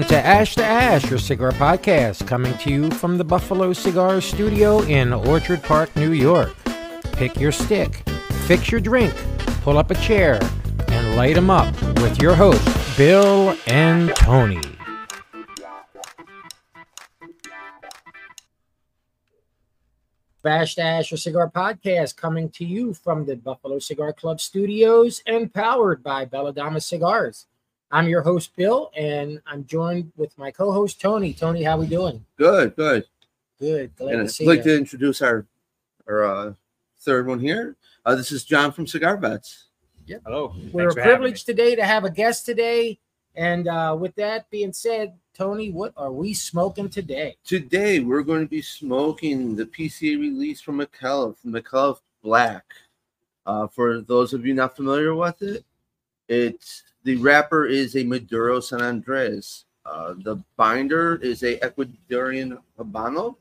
Welcome to Ash, your cigar podcast, coming to you from the Buffalo Cigar Studio in Orchard Park, New York. Pick your stick, fix your drink, pull up a chair, and light them up with your hosts, Bill and Tony. ASH2ASH, a cigar podcast coming to you from the Buffalo Cigar Club Studios and powered by Belladama Cigars. I'm your host, Bill, and I'm joined with my co-host, Tony. Tony, how we doing? Good. Glad to see you. I'd like to introduce our third one here. This is John from Cigar Vets. Yep. Hello. We're privileged today to have a guest today. And with that being said, Tony, what are we smoking today? Today, we're going to be smoking the PCA release from Micallef Black. For those of you not familiar with it, the wrapper is a Maduro San Andres. The binder is a Ecuadorian Habano.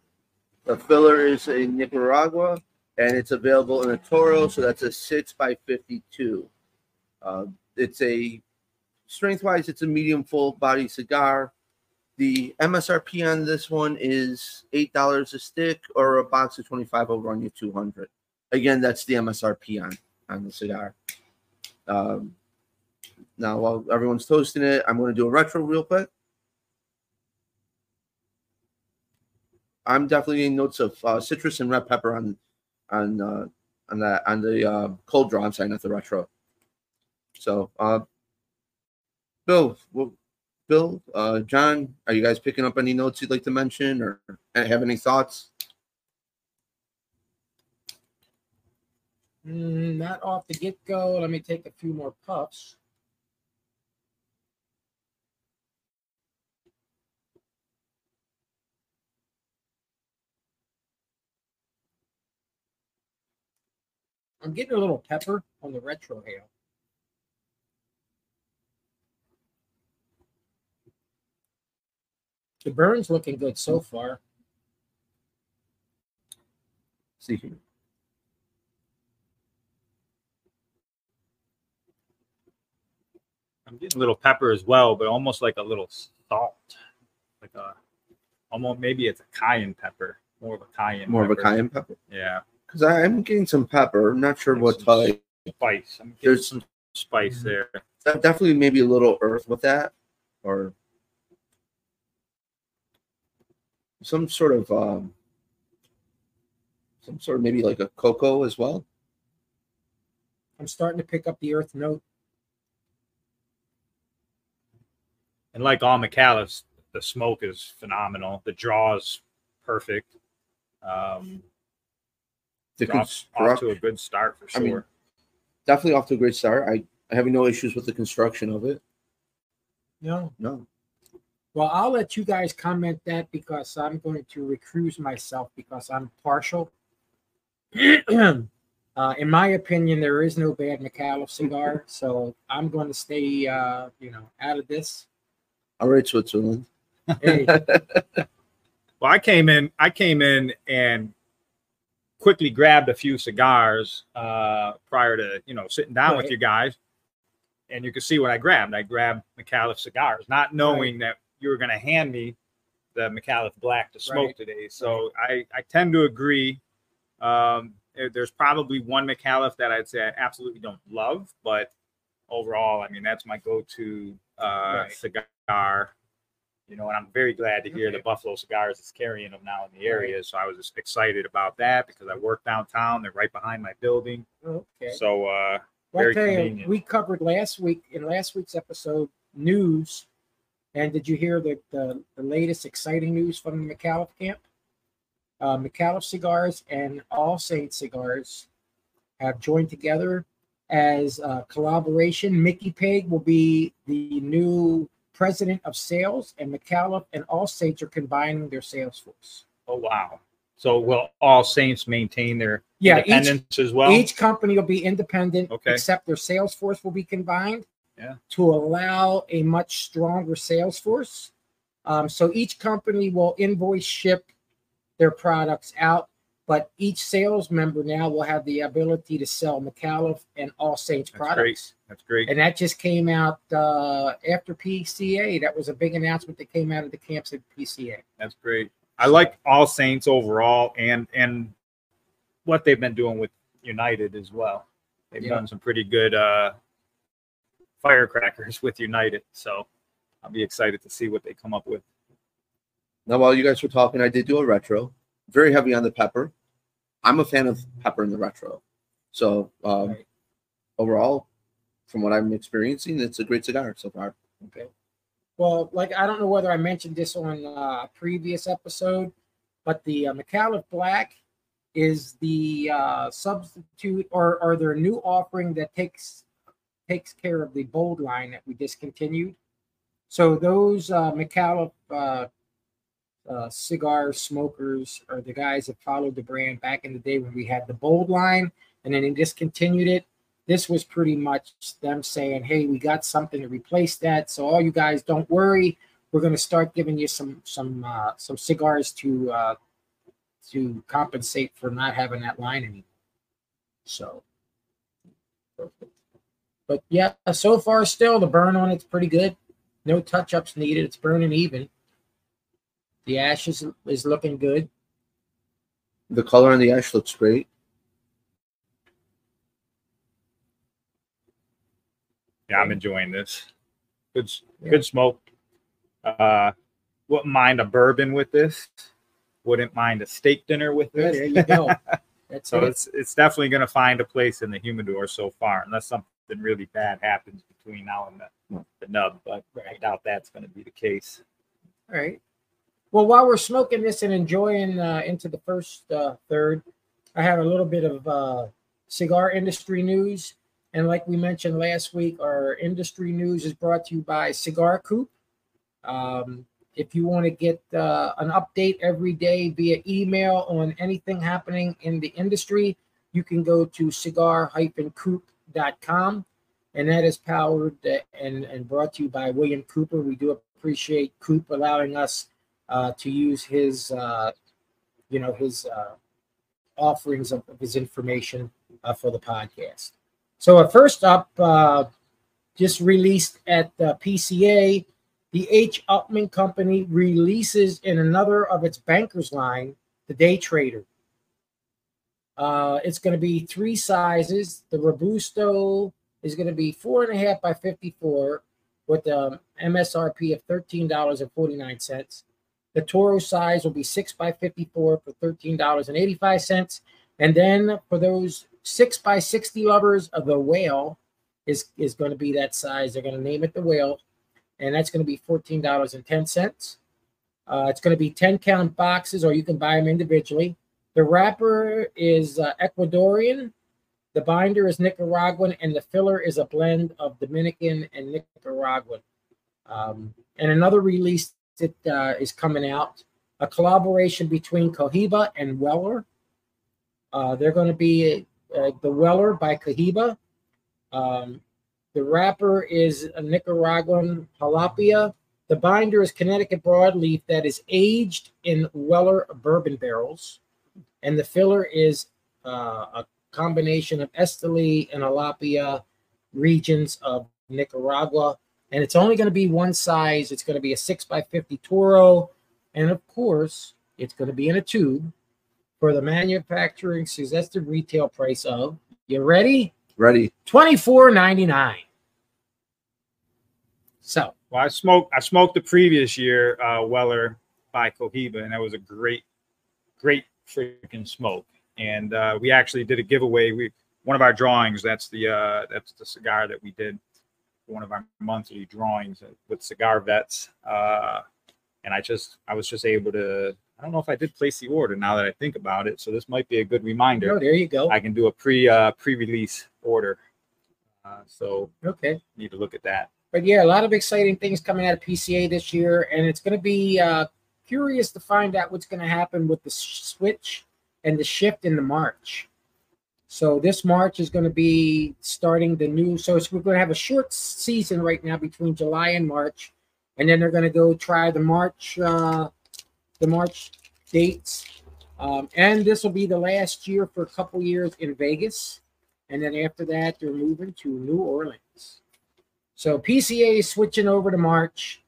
The filler is a Nicaragua, and it's available in a Toro, so that's a 6x52. It's a strength-wise, it's a medium full-body cigar. The MSRP on this one is $8 a stick, or a box of 25 will run you $200. Again, that's the MSRP on the cigar. Now, while everyone's toasting it, I'm going to do a retro real quick. I'm definitely getting notes of citrus and red pepper on the cold draw. I'm sorry, not the retro. So, Bill, John, are you guys picking up any notes you'd like to mention or have any thoughts? Not off the get-go. Let me take a few more puffs. I'm getting a little pepper on the retrohale. The burn's looking good so far. See here. I'm getting a little pepper as well, but almost like a little salt, like almost maybe it's a cayenne pepper, more of a cayenne pepper. Yeah, because I'm getting some pepper. I'm not sure what type. Spice. There's some spice there. Definitely, maybe a little earth with that, or some sort of maybe like a cocoa as well. I'm starting to pick up the earth note. And like all Micallefs, the smoke is phenomenal. The draw is perfect. Off to a good start for sure. I mean, definitely off to a great start. I have no issues with the construction of it. No. Well, I'll let you guys comment that because I'm going to recuse myself because I'm partial. In my opinion, there is no bad Micallef cigar, so I'm going to stay, out of this. All right, Switzerland. Hey. Well, I came in and quickly grabbed a few cigars prior to sitting down with you guys, and you can see what I grabbed. I grabbed Micallef cigars, not knowing that you were going to hand me the Micallef Black to smoke today. So I tend to agree. There's probably one Micallef that I'd say I absolutely don't love, but overall, I mean, that's my go-to cigar. And I'm very glad to hear the Buffalo Cigars is carrying them now in the area. So I was just excited about that because I work downtown. They're right behind my building. Okay. So very convenient. We covered last week's episode news. And did you hear the latest exciting news from the Micallef camp? Micallef Cigars and All Saints Cigars have joined together as a collaboration. Mickey Pig will be the new president of sales, and Micallef and All Saints are combining their sales force. Oh, wow. So will All Saints maintain their independence as well? Each company will be independent, except their sales force will be combined. Yeah. To allow a much stronger sales force. So each company will invoice ship their products out But each sales member now will have the ability to sell Micallef and All Saints products. That's great. And that just came out after PCA. That was a big announcement that came out of the camps at PCA. That's great. I like All Saints overall, and what they've been doing with United as well. They've done some pretty good firecrackers with United. So I'll be excited to see what they come up with. Now, while you guys were talking, I did do a retro. Very heavy on the pepper. I'm a fan of pepper in the retro. So overall, from what I'm experiencing, it's a great cigar so far. Okay. Well, like, I don't know whether I mentioned this on a previous episode, but the Micallef Black is the substitute or their new offering that takes care of the Bold line that we discontinued. So those Micallef cigar smokers are the guys that followed the brand back in the day when we had the Bold line, and then they discontinued it. This was pretty much them saying, hey, we got something to replace that, so all you guys don't worry, we're going to start giving you some cigars to compensate for not having that line anymore. So perfect. But yeah, so far still the burn on it's pretty good. No touch-ups needed. It's burning even. The ash is looking good. The color on the ash looks great. Yeah, I'm enjoying this. Good smoke. Wouldn't mind a bourbon with this. Wouldn't mind a steak dinner with this. Yeah, there you go. That's so it. It's definitely going to find a place in the humidor so far, unless something really bad happens between now and the nub. But I doubt that's going to be the case. All right. Well, while we're smoking this and enjoying into the first third, I have a little bit of cigar industry news. And like we mentioned last week, our industry news is brought to you by Cigar Coop. If you want to get an update every day via email on anything happening in the industry, you can go to cigar-coop.com. And that is powered and brought to you by William Cooper. We do appreciate Coop allowing us to use his, his offerings of his information for the podcast. So first up, just released at PCA, the H Upman company releases in another of its Bankers line, the Day Trader. It's going to be three sizes. The Robusto is going to be 4.5 by 54 with an MSRP of $13.49. The Toro size will be 6 by 54 for $13.85. And then for those 6 by 60 lovers, of the Whale is going to be that size. They're going to name it the Whale, and that's going to be $14.10. It's going to be 10-count boxes, or you can buy them individually. The wrapper is Ecuadorian. The binder is Nicaraguan, and the filler is a blend of Dominican and Nicaraguan. And another release that is coming out, a collaboration between Cohiba and Weller. They're going to be the Weller by Cohiba. The wrapper is a Nicaraguan jalapeno. The binder is Connecticut broadleaf that is aged in Weller bourbon barrels. And the filler is a combination of Esteli and jalapeno regions of Nicaragua. And it's only going to be one size. It's going to be a 6 by 50 Toro. And, of course, it's going to be in a tube for the manufacturing suggested retail price of, you ready? Ready. $24.99. So. Well, I smoked the previous year Weller by Cohiba, and that was a great, great freaking smoke. And we actually did a giveaway. One of our drawings, that's the cigar that we did. One of our monthly drawings with Cigar Vets, and I was just able to. I don't know if I did place the order now that I think about it, so this might be a good reminder. Oh, there you go. I can do a pre-release order. So okay, need to look at that. But yeah, a lot of exciting things coming out of PCA this year, and it's going to be curious to find out what's going to happen with the switch and the shift in the March. So this March is going to be starting the new. So we're going to have a short season right now between July and March, and then they're going to go try the March dates And this will be the last year for a couple years in Vegas. And then after that, they're moving to New Orleans. So PCA is switching over to March.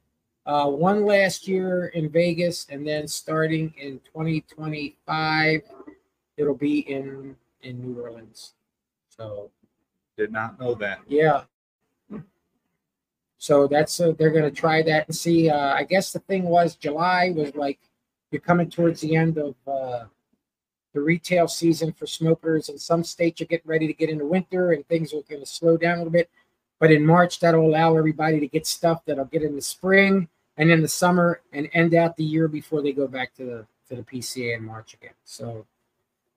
One last year in Vegas, and then starting in 2025, it'll be in New Orleans. So did not know that. Yeah. So that's they're going to try that and see. I guess the thing was July was like you're coming towards the end of the retail season for smokers, and some states are getting ready to get into winter, and things are going to slow down a little bit. But in March, that'll allow everybody to get stuff that'll get in the spring and in the summer and end out the year before they go back to the PCA in March again. So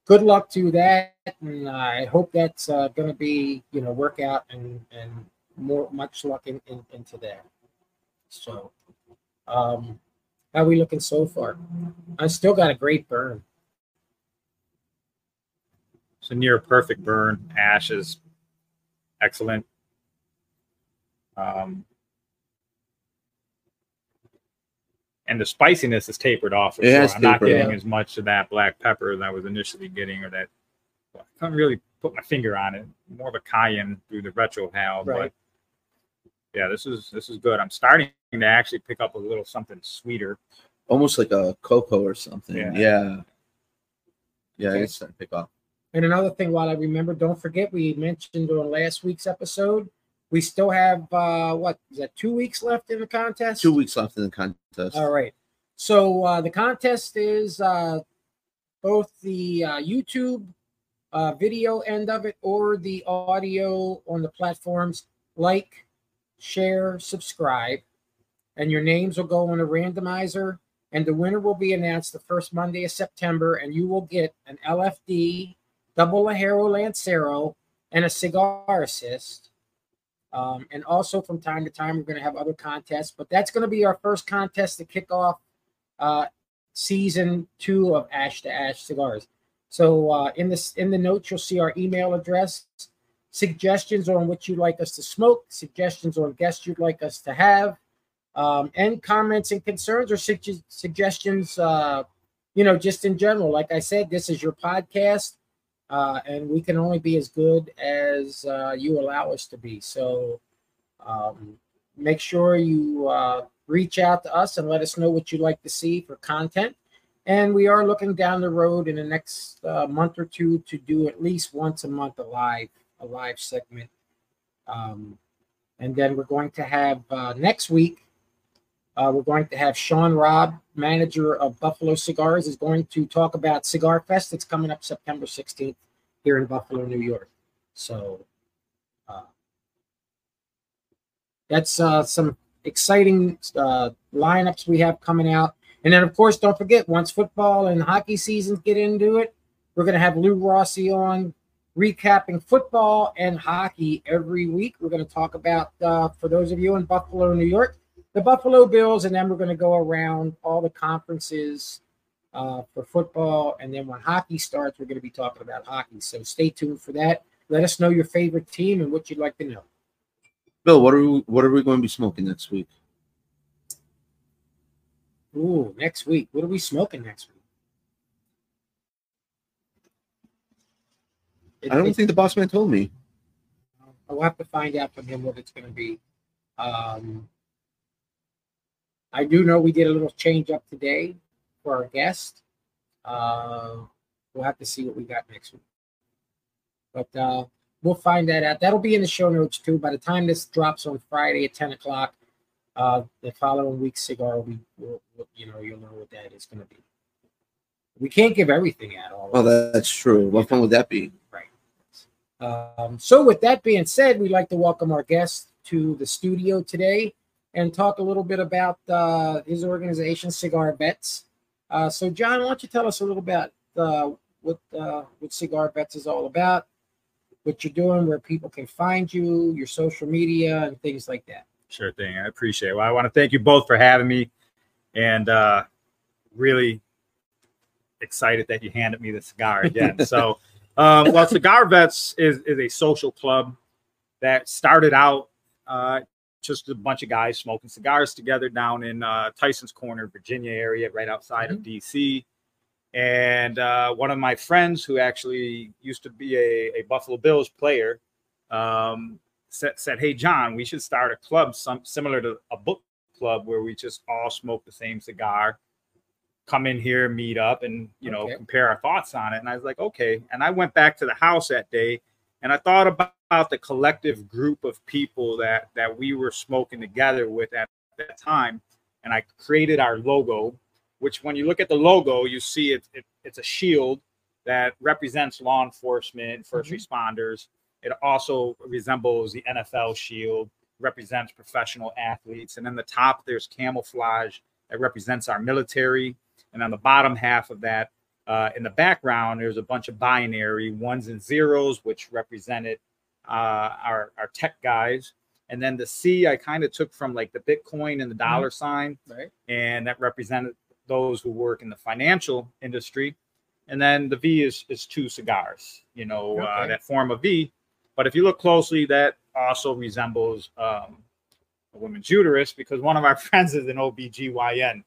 good luck to that, and I hope that's going to be work out and. Much luck into that. So how are we looking so far? I still got a great burn. It's a near perfect burn. Ash is excellent. And the spiciness is tapered off. It has I'm not getting as much of that black pepper that I was initially getting, or that I can't really put my finger on it. More of a cayenne through the retrohale, right. But yeah, this is good. I'm starting to actually pick up a little something sweeter, almost like a cocoa or something. Yeah. It's starting to pick up. And another thing, while I remember, don't forget we mentioned on last week's episode, we still have what is that? 2 weeks left in the contest. 2 weeks left in the contest. All right. So the contest is both the YouTube video end of it or the audio on the platforms. Like, share, subscribe, and your names will go on a randomizer, and the winner will be announced the first Monday of September, and you will get an LFD double Lajero Lancero and a Cigar Assist. And also from time to time we're going to have other contests, but that's going to be our first contest to kick off season 2 of ASH2ASH Cigars. So in the notes, you'll see our email address, suggestions on what you'd like us to smoke, suggestions on guests you'd like us to have, and comments and concerns or suggestions, just in general. Like I said, this is your podcast, and we can only be as good as you allow us to be. So make sure you reach out to us and let us know what you'd like to see for content. And we are looking down the road in the next month or two to do at least once a month a live segment. And then we're going to have next week, we're going to have Sean Robb, manager of Buffalo Cigars, is going to talk about Cigar Fest that's coming up September 16th here in Buffalo, New York. So that's some exciting lineups we have coming out. And then, of course, don't forget, once football and hockey seasons get into it, we're going to have Lou Rossi on recapping football and hockey every week. We're going to talk about, for those of you in Buffalo, New York, the Buffalo Bills, and then we're going to go around all the conferences for football. And then when hockey starts, we're going to be talking about hockey. So stay tuned for that. Let us know your favorite team and what you'd like to know. Bill, what are we going to be smoking next week? Ooh, next week. What are we smoking next week? I don't think the boss man told me. I'll have to find out from him what it's going to be. I do know we did a little change up today for our guest. We'll have to see what we got next week. But we'll find that out. That'll be in the show notes, too. By the time this drops on Friday at 10 o'clock, the following week's cigar, you'll know what that is going to be. We can't give everything out. That's true. What fun would that be? Right. So with that being said, we'd like to welcome our guest to the studio today and talk a little bit about his organization, Cigar Vets. So, John, why don't you tell us a little about what Cigar Vets is all about, what you're doing, where people can find you, your social media, and things like that. Sure thing. I appreciate it. Well, I want to thank you both for having me, and really excited that you handed me the cigar again. So, Cigar Vets is a social club that started out just a bunch of guys smoking cigars together down in Tyson's Corner, Virginia area, right outside of D.C. And one of my friends who actually used to be a Buffalo Bills player said, hey, John, we should start a club similar to a book club where we just all smoke the same cigar, come in here, meet up, and, you know, compare our thoughts on it. And I was like, okay. And I went back to the house that day, and I thought about the collective group of people that we were smoking together with at that time. And I created our logo, which when you look at the logo, you see it's a shield that represents law enforcement, first responders. It also resembles the NFL shield, represents professional athletes. And on the top, there's camouflage that represents our military. And on the bottom half of that, in the background, there's a bunch of binary ones and zeros, which represented our tech guys. And then the C I kind of took from like the Bitcoin and the dollar sign. Right. And that represented those who work in the financial industry. And then the V is two cigars, you know, that form a V. But if you look closely, that also resembles a woman's uterus, because one of our friends is an OBGYN.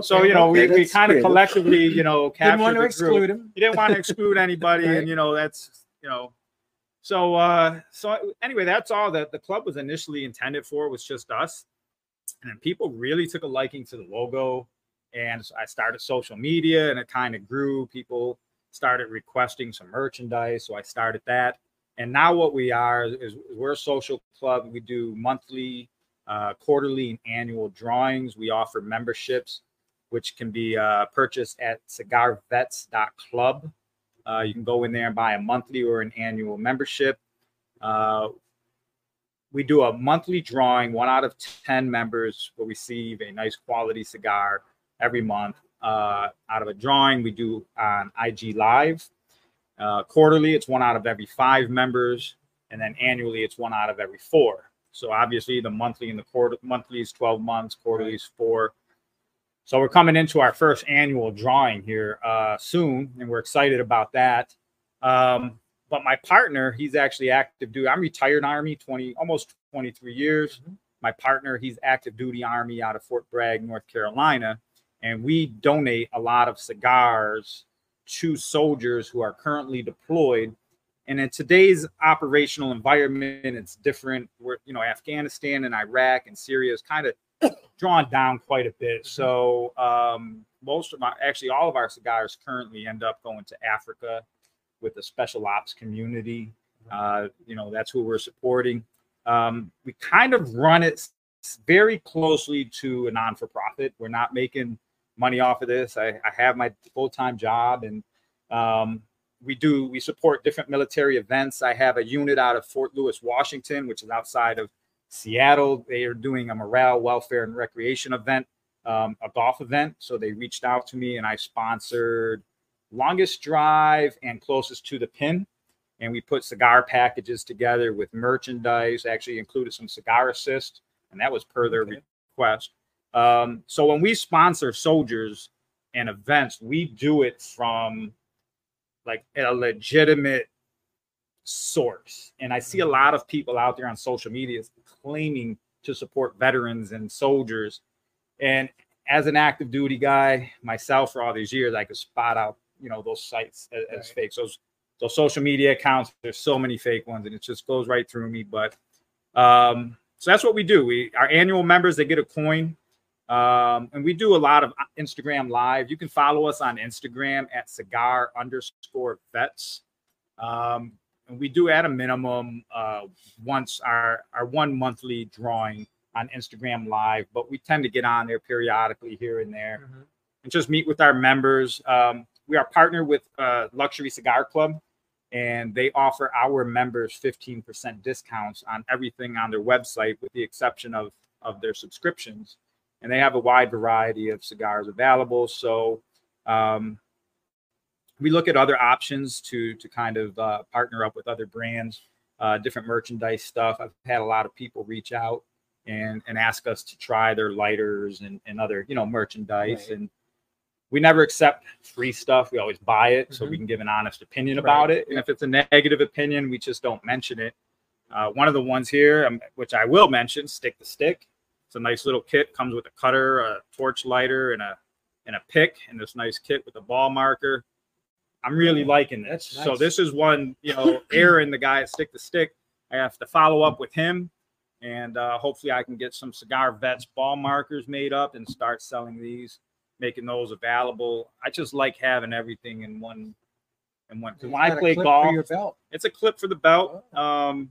So, you know, we kind of collectively, you know, captured the group. Didn't want to exclude him. You didn't want to exclude anybody. And, you know, that's, you know. So, so anyway, that's all that the club was initially intended for, was just us. And then people really took a liking to the logo. And I started social media, and it kind of grew. People started requesting some merchandise. So I started that. And now what we are is we're a social club. We do monthly, quarterly, and annual drawings. We offer memberships, which can be purchased at cigarvets.club. You can go in there and buy a monthly or an annual membership. We do a monthly drawing. 1 out of 10 members will receive a nice quality cigar every month out of a drawing we do on IG Live. Quarterly, it's 1 out of every 5 members. And then annually, it's 1 out of every 4. So obviously the monthly and the monthly is 12 months, quarterly is 4. So we're coming into our first annual drawing here soon, and we're excited about that. But my partner, he's actually active duty. I'm retired Army, almost 23 years. My partner, he's active duty Army out of Fort Bragg, North Carolina. And we donate a lot of cigars to soldiers who are currently deployed. And in today's operational environment, it's different. We're, you know, Afghanistan and Iraq and Syria is kind of drawn down quite a bit. So all of our cigars currently end up going to Africa with the special ops community. You know, that's who we're supporting. We kind of run it very closely to a non-for-profit. We're not making money off of this. I have my full-time job, and we support different military events. I have a unit out of Fort Lewis, Washington, which is outside of Seattle. They are doing a morale, welfare, and recreation event, a golf event. So they reached out to me, and I sponsored longest drive and closest to the pin. And we put cigar packages together with merchandise, actually included some Cigar Assist, and that was per their request. So when we sponsor soldiers and events, we do it from like a legitimate source. And I see a lot of people out there on social media claiming to support veterans and soldiers. And as an active duty guy myself for all these years, I could spot out, you know, those sites as fake. Those social media accounts, there's so many fake ones, and it just goes right through me. But so that's what we do. Our annual members, they get a coin. And we do a lot of Instagram live. You can follow us on Instagram at cigar_vets. And we do at a minimum once our one monthly drawing on Instagram live, but we tend to get on there periodically here and there and just meet with our members. We are partnered with Luxury Cigar Club, and they offer our members 15% discounts on everything on their website with the exception of their subscriptions. And they have a wide variety of cigars available. So we look at other options to kind of partner up with other brands, different merchandise stuff. I've had a lot of people reach out and ask us to try their lighters and other, you know, merchandise. And we never accept free stuff. We always buy it so we can give an honest opinion about it. And if it's a negative opinion, we just don't mention it. One of the ones here, which I will mention, Stick the Stick. It's a nice little kit, comes with a cutter, a torch lighter, and a and a pick and this nice kit with a ball marker. I'm really liking this. That's nice. So this is one, you know, Aaron, the guy at Stick the Stick, I have to follow up with him, and hopefully I can get some Cigar Vets ball markers made up and start selling these, making those available. I just like having everything in one. When I play golf, it's a clip for the belt. Oh.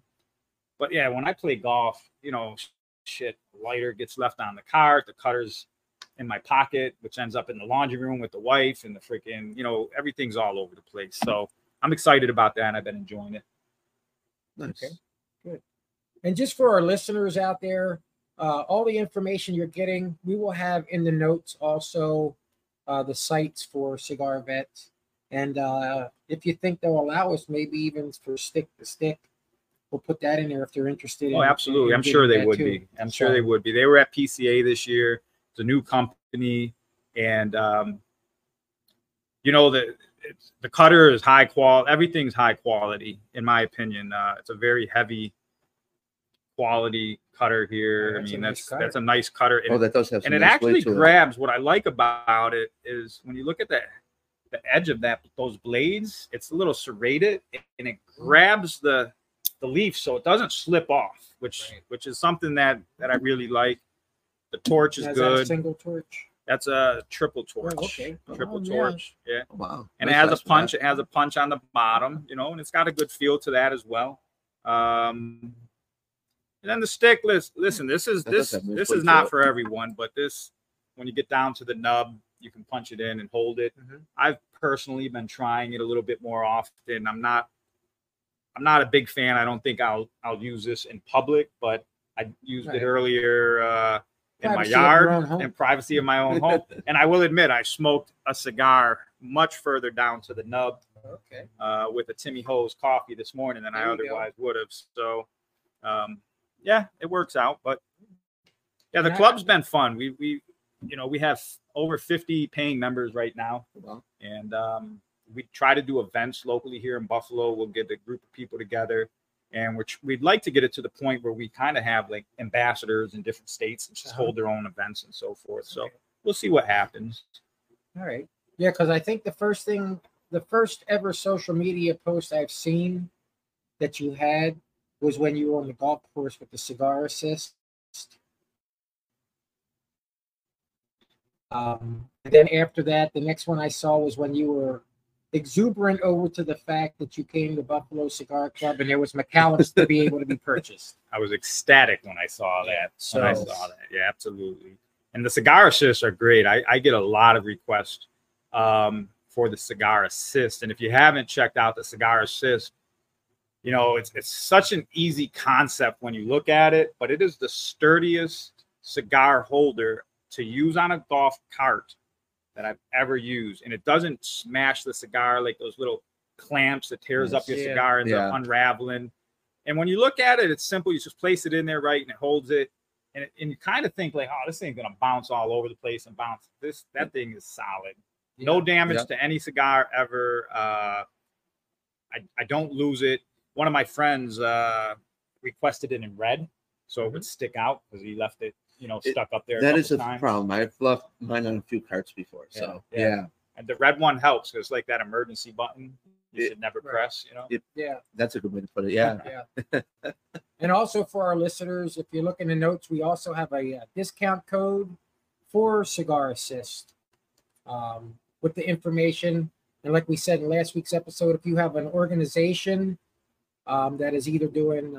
But yeah, when I play golf, you know, shit, lighter gets left on the cart, the cutter's in my pocket, which ends up in the laundry room with the wife, and the freaking, you know, everything's all over the place. So I'm excited about that, and I've been enjoying it. Nice. Okay, good. And just for our listeners out there, all the information you're getting, we will have in the notes also the sites for Cigar Vets. And if you think they'll allow us, maybe even for Stick to Stick, we'll put that in there if they're interested. Oh, absolutely. I'm sure they would be. I'm sure they would be. They were at PCA this year. It's a new company. And, you know, the cutter is high quality. Everything's high quality, in my opinion. It's a very heavy quality cutter here. I mean, that's a nice cutter. Oh, that does have some nice weight to it. And it actually grabs. What I like about it is when you look at that, the edge of that, those blades, it's a little serrated, and it grabs the leaf so it doesn't slip off, which is something that I really like. The torch is good. That a single torch? That's a triple torch. Oh, okay. Triple torch. Yeah. Oh, wow. And it has a punch. It has a punch on the bottom, you know, and it's got a good feel to that as well. And then the stick, listen, this is not for everyone, but this, when you get down to the nub, you can punch it in and hold it. Mm-hmm. I've personally been trying it a little bit more often. I'm not a big fan. I don't think I'll use this in public, but I used it earlier in my yard and privacy of my own home. And I will admit, I smoked a cigar much further down to the nub with a Timmy Ho's coffee this morning than I otherwise would have. So, yeah, it works out. But, yeah, the club's been fun. We have over 50 paying members right now. Wow. And we try to do events locally here in Buffalo. We'll get a group of people together, and we'd like to get it to the point where we kind of have like ambassadors in different states and just hold their own events and so forth. So we'll see what happens. All right. Yeah, because I think the first ever social media post I've seen that you had was when you were on the golf course with the Cigar Assist. And then after that, the next one I saw was when you were exuberant over to the fact that you came to Buffalo Cigar Club and there was Micallef's to be able to be purchased. I was ecstatic when I saw that. Yeah, absolutely. And the Cigar Assists are great. I get a lot of requests for the Cigar Assist. And if you haven't checked out the Cigar Assist, you know, it's such an easy concept when you look at it, but it is the sturdiest cigar holder to use on a golf cart that I've ever used. And it doesn't smash the cigar like those little clamps that tears up your cigar and ends up unraveling. And when you look at it, it's simple. You just place it in there, right, and it holds it. And you kind of think like, oh, this thing's going to bounce all over the place and bounce. That thing is solid. Yeah. No damage to any cigar ever. I don't lose it. One of my friends requested it in red, so it would stick out because he left it, you know, stuck up there. That is a problem. I've left mine on a few carts before. So yeah. And the red one helps because it's like that emergency button you should never press, you know. That's a good way to put it. Yeah. And also for our listeners, if you look in the notes, we also have a discount code for Cigar Assist with the information. And like we said in last week's episode, if you have an organization that is either doing,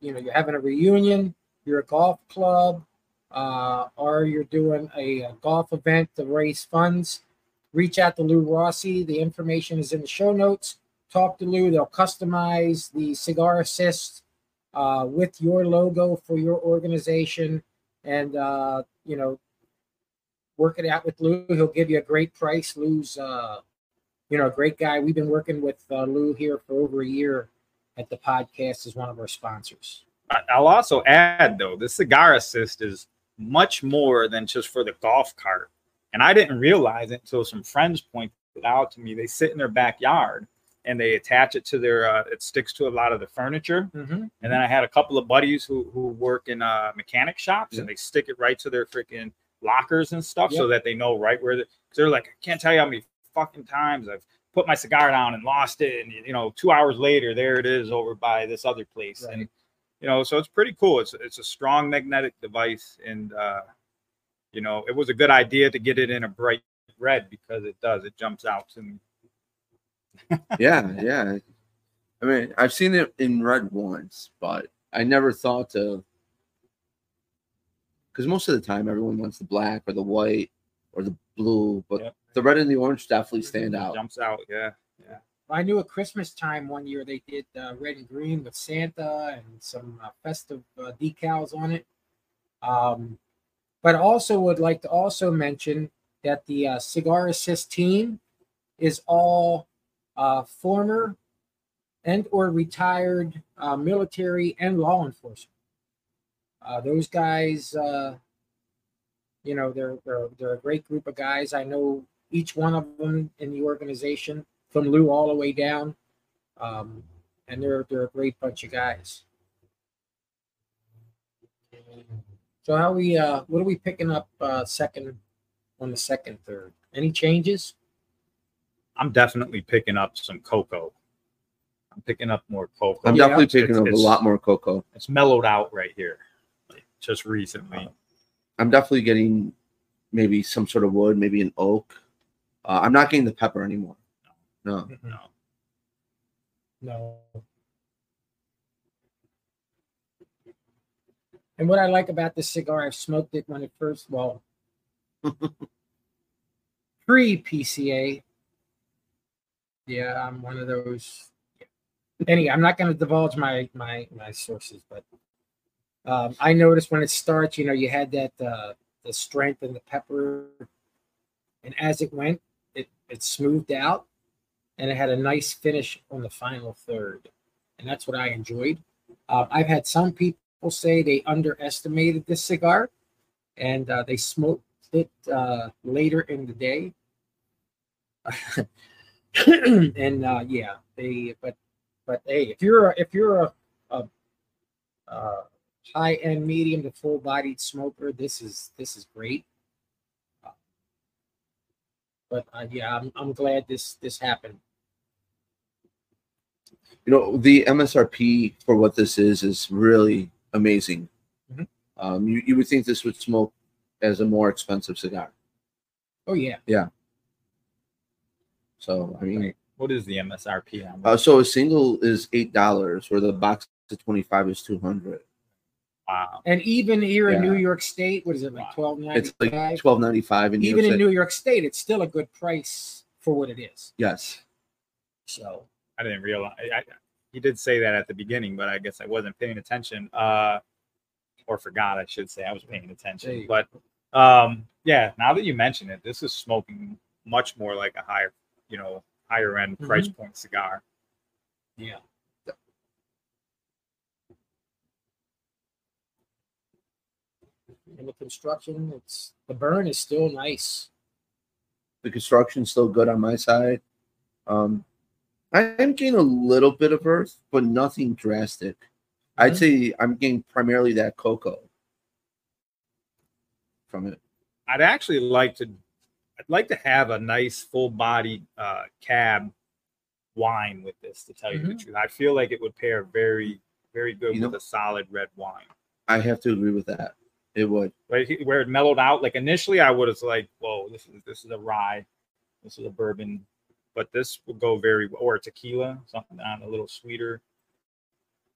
you know, you're having a reunion, you're a golf club, or you're doing a golf event to raise funds, reach out to Lou Rossi. The information is in the show notes. Talk to Lou. They'll customize the Cigar Assist with your logo for your organization, and, you know, work it out with Lou. He'll give you a great price. Lou's, you know, a great guy. We've been working with Lou here for over a year at the podcast as one of our sponsors. I'll also add, though, the Cigar Assist is much more than just for the golf cart. And I didn't realize it until some friends pointed it out to me. They sit in their backyard and they attach it to their it sticks to a lot of the furniture. Mm-hmm. And then I had a couple of buddies who work in mechanic shops, and they stick it right to their freaking lockers and stuff, so that they know right where they're like, I can't tell you how many fucking times I've put my cigar down and lost it, and, you know, 2 hours later there it is over by this other place, right. And you know, so it's pretty cool. It's a strong magnetic device, and you know, it was a good idea to get it in a bright red because it jumps out to me. yeah. I mean, I've seen it in red once, but I never thought to, because most of the time everyone wants the black or the white or the blue, but the red and the orange definitely stand out. Jumps out, yeah. Well, I knew at Christmas time one year they did red and green with Santa and some festive decals on it. But also would like to also mention that the Cigar Assist team is all former and or retired military and law enforcement. Those guys, you know, they're a great group of guys. I know each one of them in the organization, from Lou all the way down, and they're a great bunch of guys. So how we what are we picking up second on the second, third? Any changes? I'm definitely picking up some cocoa. I'm picking up more cocoa. I'm definitely picking up a lot more cocoa. It's mellowed out right here, like just recently. I'm definitely getting maybe some sort of wood, maybe an oak. I'm not getting the pepper anymore. No. And what I like about this cigar, I've smoked it when it first, well, pre-PCA. Yeah, I'm one of those. Anyway, I'm not going to divulge my sources, but I noticed when it starts, you know, you had that the strength and the pepper, and as it went, it smoothed out, and it had a nice finish on the final third, and that's what I enjoyed. I've had some people say they underestimated this cigar, and they smoked it later in the day, and yeah, they but hey, if you're a high-end medium to full-bodied smoker, this is great. But yeah, I'm glad this happened. You know, the MSRP for what this is really amazing. Mm-hmm. You would think this would smoke as a more expensive cigar. Oh yeah. Yeah. So I mean, what is the MSRP on? So a single is $8, where the box of 25 is $200. Wow. And even here in New York State, what is it, like $12.95? It's like $12.95 in New York State. Even in New York State, it's still a good price for what it is. Yes. So I didn't realize. He did say that at the beginning, but I guess I wasn't paying attention, or forgot, I should say. I was paying attention. But yeah, now that you mention it, this is smoking much more like a higher end price point cigar. Yeah. And the construction, the burn is still nice. The construction's still good on my side. I am getting a little bit of earth, but nothing drastic. Mm-hmm. I'd say I'm getting primarily that cocoa from it. I'd like to have a nice full-bodied cab wine with this, to tell you the truth. I feel like it would pair very, very good with a solid red wine. I have to agree with that. It would. Right, where it mellowed out. Like initially I would have like, whoa, this is a rye, this is a bourbon, but this would go very well, or a tequila, something on a little sweeter.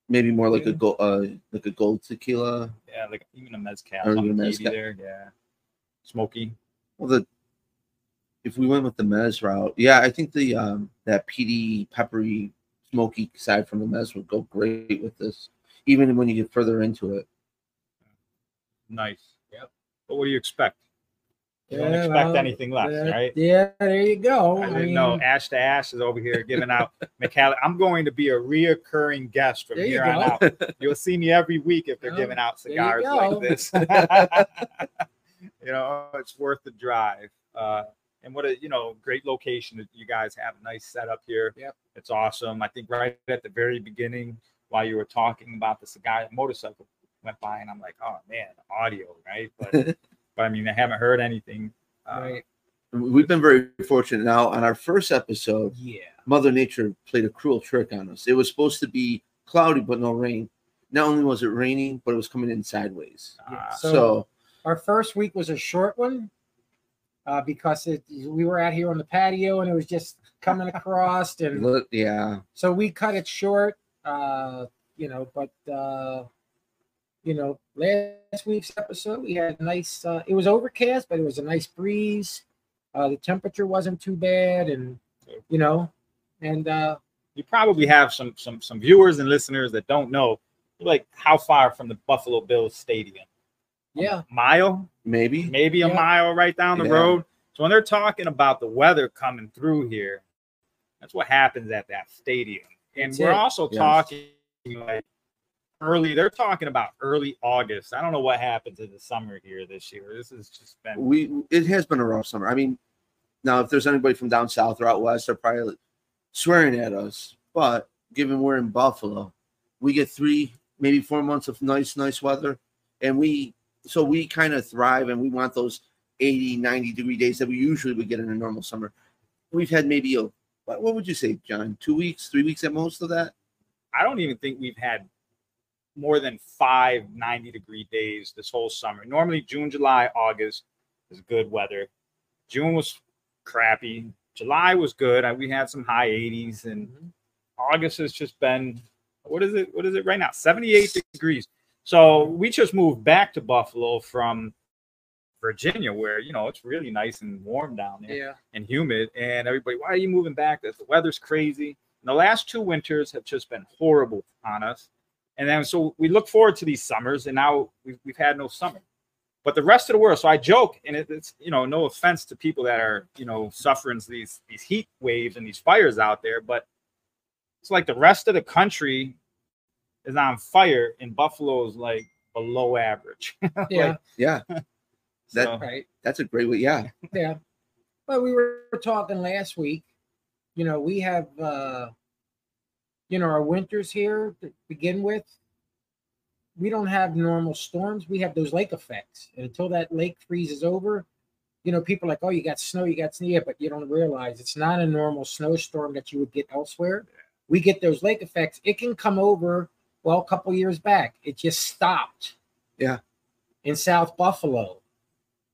Maybe more like a gold tequila. Yeah, like even a mezcal. Or even a mezcal. There. Yeah. Smoky. Well, if we went with the mez route, yeah, I think the that peaty, peppery, smoky side from the mez would go great with this, even when you get further into it. Nice. Yep. But what do you expect? You don't expect anything less, right? Yeah, there you go. I didn't know Ash to Ash is over here giving out Micallef. I'm going to be a reoccurring guest from here on out. You'll see me every week if they're giving out cigars like this. You know, it's worth the drive. And what a great location. You guys have a nice setup here. Yep. It's awesome. I think right at the very beginning, while you were talking about the cigar motorcycle went by, and I'm like, oh man, audio, right? But But I mean, I haven't heard anything. Right. We've been very fortunate. Now, on our first episode, Mother Nature played a cruel trick on us. It was supposed to be cloudy, but no rain. Not only was it raining, but it was coming in sideways. So our first week was a short one because we were out here on the patio and it was just coming across. And so we cut it short, you know, but, you know, last week's episode, we had a nice, it was overcast, but it was a nice breeze. The temperature wasn't too bad, and, you know, and you probably have some viewers and listeners that don't know, like, how far from the Buffalo Bills stadium? A mile? Maybe a mile right down the road. So when they're talking about the weather coming through here, that's what happens at that stadium. And that's also talking, like, early. They're talking about early August. I don't know what happened to the summer here this year. This has just been it has been a rough summer. I mean, now if there's anybody from down south or out west, they're probably swearing at us. But given we're in Buffalo, we get 3, maybe 4 months of nice weather, and we kind of thrive, and we want those 80, 90-degree days that we usually would get in a normal summer. We've had maybe what would you say, John? 2 weeks, 3 weeks at most of that. I don't even think we've had more than 5 90-degree days this whole summer. Normally June, July, August is good weather. June was crappy. July was good. We had some high 80s, and August has just been, what is it right now? 78 degrees. So we just moved back to Buffalo from Virginia, where, you know, it's really nice and warm down there and humid. And everybody, why are you moving back? The weather's crazy. And the last 2 winters have just been horrible on us. And then so we look forward to these summers, and now we've had no summer. But the rest of the world, so I joke, and it's, you know, no offense to people that are, you know, suffering these heat waves and these fires out there, but it's like the rest of the country is on fire, and Buffalo is like below average. That's a great way. Well, we were talking last week, you know, we have you know, our winters here to begin with, we don't have normal storms. We have those lake effects. And until that lake freezes over, you know, people are like, oh, you got snow, but you don't realize it's not a normal snowstorm that you would get elsewhere. We get those lake effects. It can come over, well, a couple years back, it just stopped. Yeah. In South Buffalo.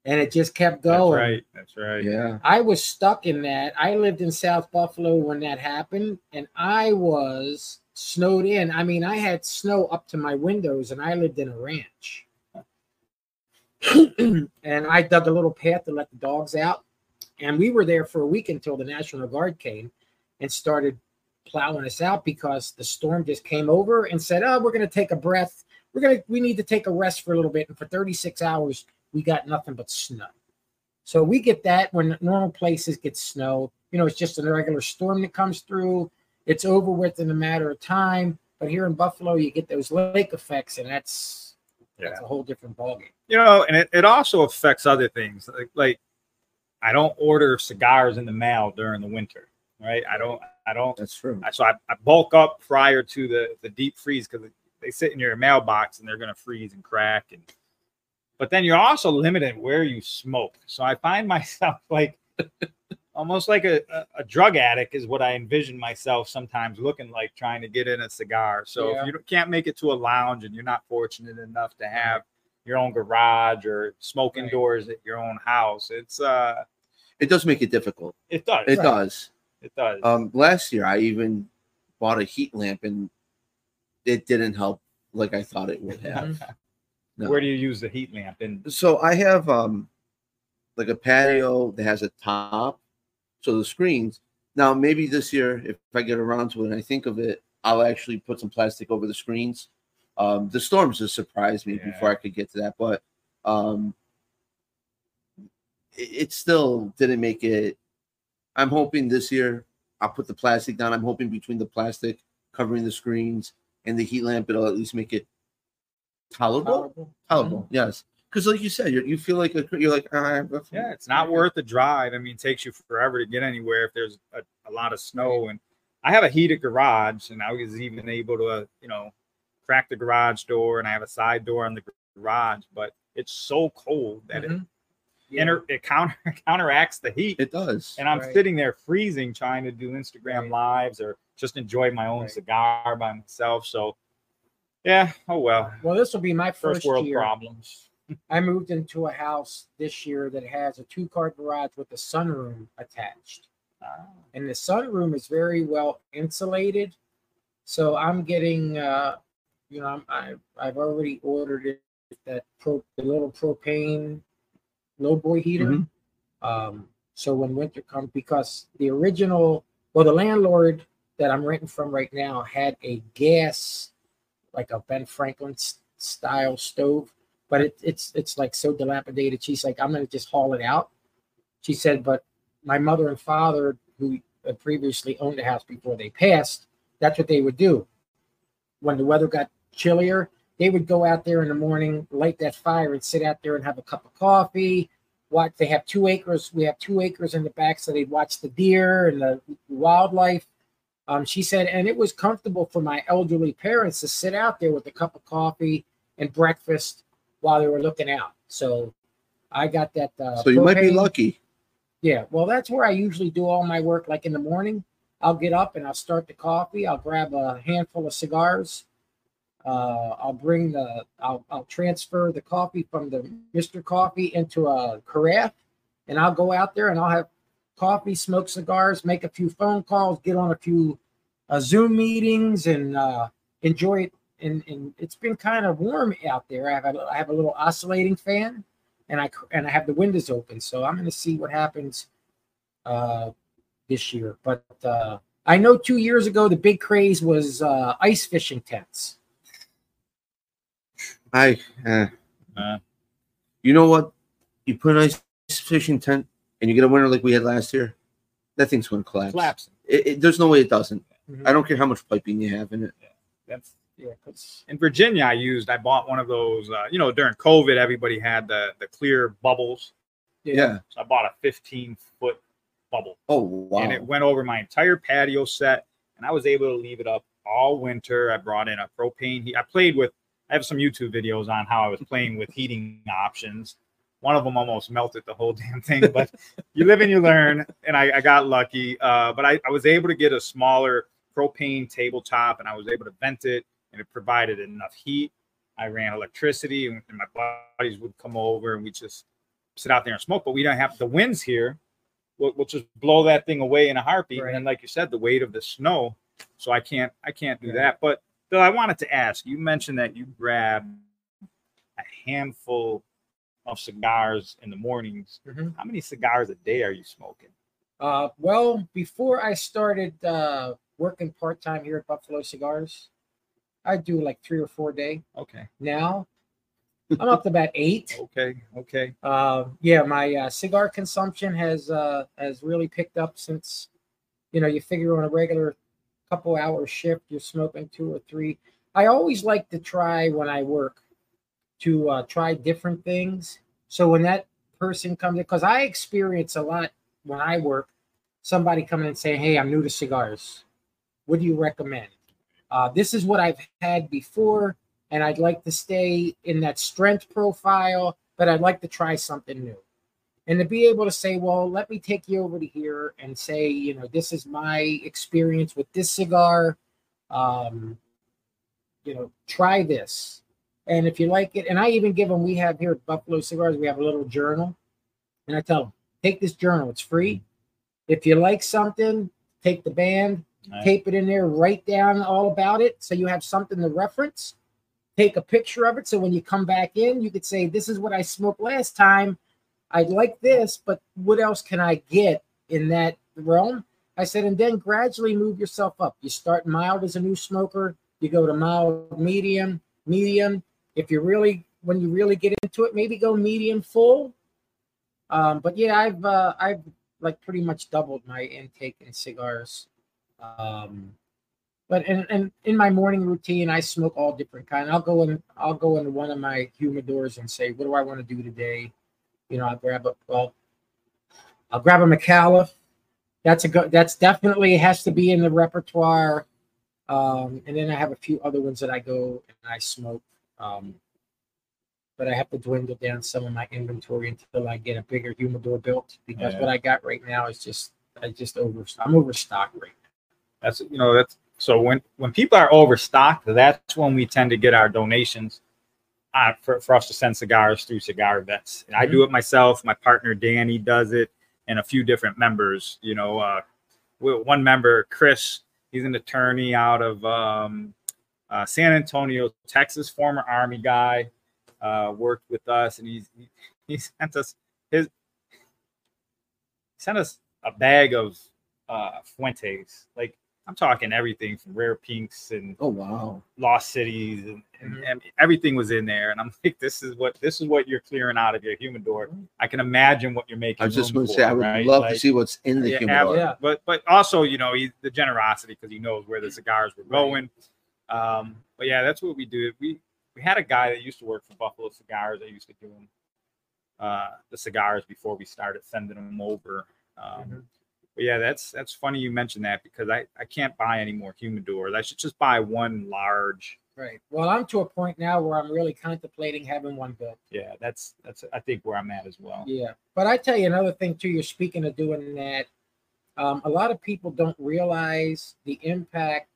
And it just kept going. That's right. Yeah. I was stuck in that. I lived in South Buffalo when that happened, and I was snowed in. I mean, I had snow up to my windows, and I lived in a ranch. And I dug a little path to let the dogs out, and we were there for a week until the National Guard came and started plowing us out because the storm just came over and said, oh, we're going to take a breath. We need to take a rest for a little bit, and for 36 hours, we got nothing but snow. So we get that when normal places get snow. You know, it's just an irregular storm that comes through. It's over with in a matter of time. But here in Buffalo, you get those lake effects, and that's a whole different ballgame. You know, and it also affects other things. Like, I don't order cigars in the mail during the winter, right? I don't. That's true. So I bulk up prior to the deep freeze because they sit in your mailbox, and they're going to freeze and crack and – But then you're also limited where you smoke. So I find myself like almost like a drug addict is what I envision myself sometimes looking like, trying to get in a cigar. So if you can't make it to a lounge and you're not fortunate enough to have your own garage or smoke indoors at your own house, it does make it difficult. It does. Last year I even bought a heat lamp, and it didn't help like I thought it would have. No. Where do you use the heat lamp? And so I have like a patio that has a top, so the screens. Now maybe this year, if I get around to it and I think of it, I'll actually put some plastic over the screens. The storms just surprised me before I could get to that, but it still didn't make it. I'm hoping this year I'll put the plastic down. I'm hoping between the plastic covering the screens and the heat lamp, it'll at least make it tolerable. Yes, because like you said, you feel like you're like, it's not worth the drive. I mean, it takes you forever to get anywhere if there's a lot of snow. And I have a heated garage, and I was even able to, you know, crack the garage door, and I have a side door on the garage. But it's so cold that mm-hmm. it counteracts the heat. It does. And I'm right. sitting there freezing trying to do Instagram right. lives or just enjoy my own right. cigar by myself. So yeah, oh well. Well, this will be my first world year. Problems. I moved into a house this year that has a two-car garage with a sunroom attached. Oh. And the sunroom is very well insulated. So I'm getting, you know, I've already ordered it, the little propane lowboy heater. Mm-hmm. So when winter comes, because the original, well, the landlord that I'm renting from right now had a gas, like a Ben Franklin style stove. But it's like so dilapidated. She's like, I'm going to just haul it out. She said, but my mother and father, who previously owned the house before they passed, that's what they would do. When the weather got chillier, they would go out there in the morning, light that fire, and sit out there and have a cup of coffee. Watch. They have 2 acres. We have 2 acres in the back, so they'd watch the deer and the wildlife. She said, and it was comfortable for my elderly parents to sit out there with a cup of coffee and breakfast while they were looking out. So I got that. So you propane. Might be lucky. Yeah. Well, that's where I usually do all my work. Like in the morning, I'll get up and I'll start the coffee. I'll grab a handful of cigars. I'll transfer the coffee from the Mr. Coffee into a carafe, and I'll go out there and I'll have coffee, smoke cigars, make a few phone calls, get on a few Zoom meetings, and enjoy it. And it's been kind of warm out there. I have a little oscillating fan, and I have the windows open. So I'm going to see what happens this year. But I know 2 years ago the big craze was ice fishing tents. You know what? You put an ice fishing tent and you get a winter like we had last year, that thing's going to collapse. There's no way it doesn't. Mm-hmm. I don't care how much piping you have in it. Yeah, that's. Yeah, in Virginia, I bought one of those, you know, during COVID, everybody had the clear bubbles. Yeah. So I bought a 15-foot bubble. Oh, wow. And it went over my entire patio set, and I was able to leave it up all winter. I brought in a propane heat. I have some YouTube videos on how I was playing with heating options. One of them almost melted the whole damn thing, but you live and you learn, and I got lucky. But I was able to get a smaller propane tabletop, and I was able to vent it. And it provided enough heat. I ran electricity, and my buddies would come over, and we just sit out there and smoke. But we don't have the winds here. We'll just blow that thing away in a heartbeat. Right. And then, like you said, the weight of the snow. So I can't do that. But Bill, I wanted to ask. You mentioned that you grab a handful of cigars in the mornings. Mm-hmm. How many cigars a day are you smoking? Well, before I started working part time here at Buffalo Cigars, I do like 3 or 4 a day. Okay. Now I'm up to about 8. Okay. Okay. Yeah, my cigar consumption has really picked up since, you know, you figure on a regular couple-hour shift, you're smoking 2 or 3. I always like to try when I work to try different things. So when that person comes in, because I experience a lot when I work, somebody coming and saying, "Hey, I'm new to cigars. What do you recommend?" This is what I've had before, and I'd like to stay in that strength profile, but I'd like to try something new. And to be able to say, well, let me take you over to here and say, you know, this is my experience with this cigar. You know, try this. And if you like it, and I even give them, we have here at Buffalo Cigars, we have a little journal. And I tell them, take this journal. It's free. If you like something, take the band. Nice. Tape it in there, write down all about it so you have something to reference. Take a picture of it so when you come back in, you could say, this is what I smoked last time. I like this, but what else can I get in that realm? I said, and then gradually move yourself up. You start mild as a new smoker. You go to mild, medium, medium. If you really, when you really get into it, maybe go medium full. But yeah, I've like pretty much doubled my intake in cigars. But and in my morning routine, I smoke all different kind. I'll go into one of my humidors and say, what do I want to do today? You know, I'll grab a Micallef. That's definitely has to be in the repertoire. And then I have a few other ones that I go and I smoke. but I have to dwindle down some of my inventory until I get a bigger humidor built, because what I got right now is just, I'm overstocked right now. That's, you know, that's, so when people are overstocked, that's when we tend to get our donations for us to send cigars through Cigar Vets. And I do it myself. My partner, Danny, does it, and a few different members, you know, one member, Chris, he's an attorney out of, San Antonio, Texas, former Army guy, worked with us, and he sent us a bag of Fuentes. Like, I'm talking everything from Rare Pinks and Lost Cities and everything was in there. And I'm like, this is what you're clearing out of your humidor. I can imagine what you're making. I was just going to say, I would love to see what's in the humidor. Yeah, but also, you know, the generosity, because he knows where the cigars were going. But yeah, that's what we do. We had a guy that used to work for Buffalo Cigars. I used to do him, the cigars before we started sending them over. But yeah, that's funny you mentioned that, because I can't buy any more humidors. I should just buy one large. Right. Well, I'm to a point now where I'm really contemplating having one built. Yeah, that's I think where I'm at as well. Yeah. But I tell you another thing too, you're speaking of doing that. A lot of people don't realize the impact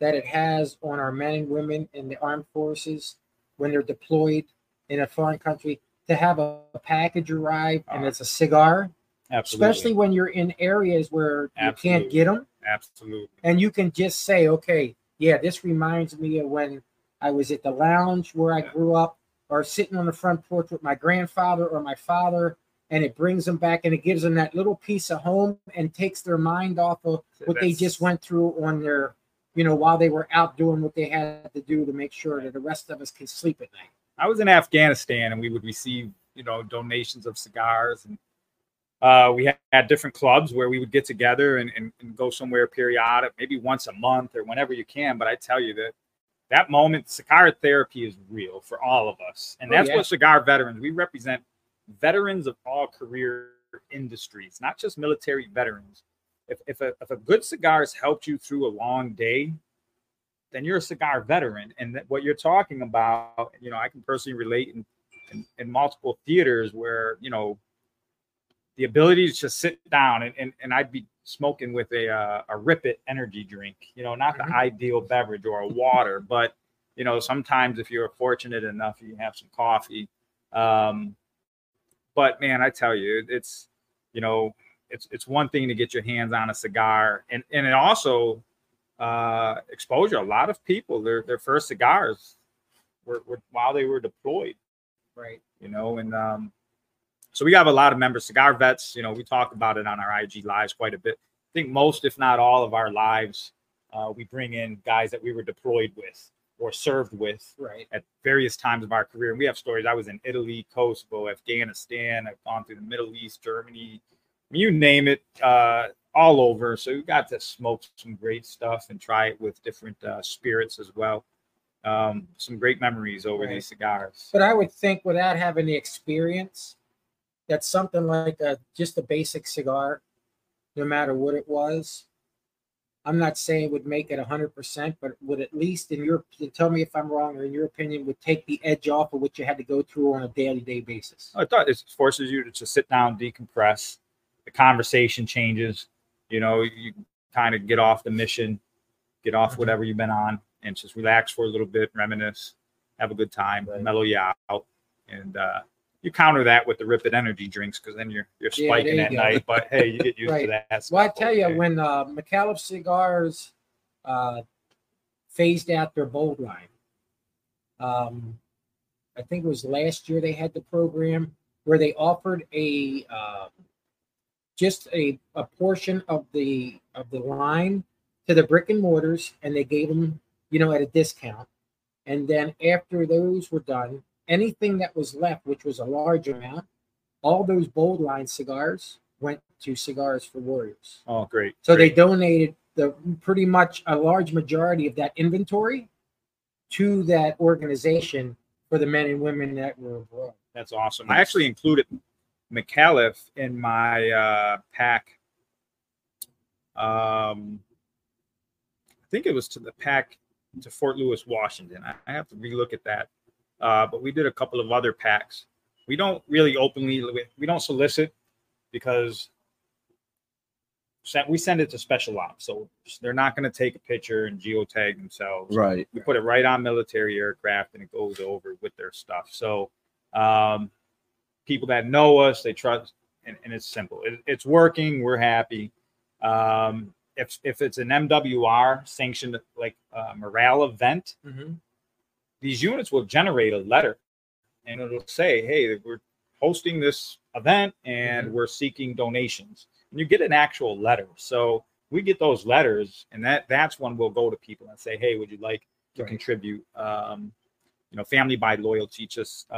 that it has on our men and women in the armed forces when they're deployed in a foreign country, to have a package arrive and it's a cigar. Absolutely. Especially when you're in areas where you can't get them. Absolutely. And you can just say, okay, yeah, this reminds me of when I was at the lounge where I grew up, or sitting on the front porch with my grandfather or my father, and it brings them back, and it gives them that little piece of home and takes their mind off of what they just went through on their, you know, while they were out doing what they had to do to make sure that the rest of us can sleep at night. I was in Afghanistan, and we would receive, you know, donations of cigars. And we had different clubs where we would get together and go somewhere periodic, maybe once a month or whenever you can. But I tell you that moment, cigar therapy is real for all of us. And that's what cigar veterans, we represent veterans of all career industries, not just military veterans. If a good cigar has helped you through a long day, then you're a cigar veteran. And what you're talking about, you know, I can personally relate in multiple theaters where, you know, the ability to just sit down and I'd be smoking with a Rip It energy drink, you know, not the ideal beverage, or a water, but, you know, sometimes if you're fortunate enough, you have some coffee. But man, I tell you, it's, you know, it's one thing to get your hands on a cigar, and it also exposure. A lot of people, their first cigars were while they were deployed, right? You know, and so we have a lot of members, Cigar Vets. You know, we talk about it on our IG lives quite a bit. I think most, if not all, of our lives, we bring in guys that we were deployed with or served with, right, at various times of our career. And we have stories. I was in Italy, Kosovo, Afghanistan. I've gone through the Middle East, Germany. You name it, all over. So we got to smoke some great stuff and try it with different spirits as well. Some great memories over these cigars. But I would think, without having the experience, that something like just a basic cigar, no matter what it was, I'm not saying would make it 100%, but would at least, tell me if I'm wrong, or in your opinion, would take the edge off of what you had to go through on a daily basis. I thought it forces you to just sit down, decompress. The conversation changes, you know, you kind of get off the mission, get off whatever you've been on, and just relax for a little bit, reminisce, have a good time, mellow you out. And you counter that with the Rip It energy drinks, because then you're spiking at night. But hey, you get used to that. Well, I tell you, when Micallef Cigars phased out their bold line, I think it was last year they had the program where they offered just a portion of the line to the brick and mortars, and they gave them, you know, at a discount. And then after those were done, anything that was left, which was a large amount, all those bold line cigars went to Cigars for Warriors. Oh, great. So they donated pretty much a large majority of that inventory to that organization for the men and women that were abroad. That's awesome. I actually included Micallef in my pack. I think it was to the pack to Fort Lewis, Washington. I have to relook at that. But we did a couple of other packs. We don't really openly, we don't solicit, because we send it to special ops. So they're not going to take a picture and geotag themselves. Right. We put it right on military aircraft and it goes over with their stuff. So people that know us, they trust, and it's simple. It's working. We're happy. If it's an MWR sanctioned, like a morale event, these units will generate a letter and it'll say, hey, we're hosting this event and we're seeking donations. And you get an actual letter. So we get those letters, and that's when we'll go to people and say, hey, would you like to contribute? You know, Family by Loyalty just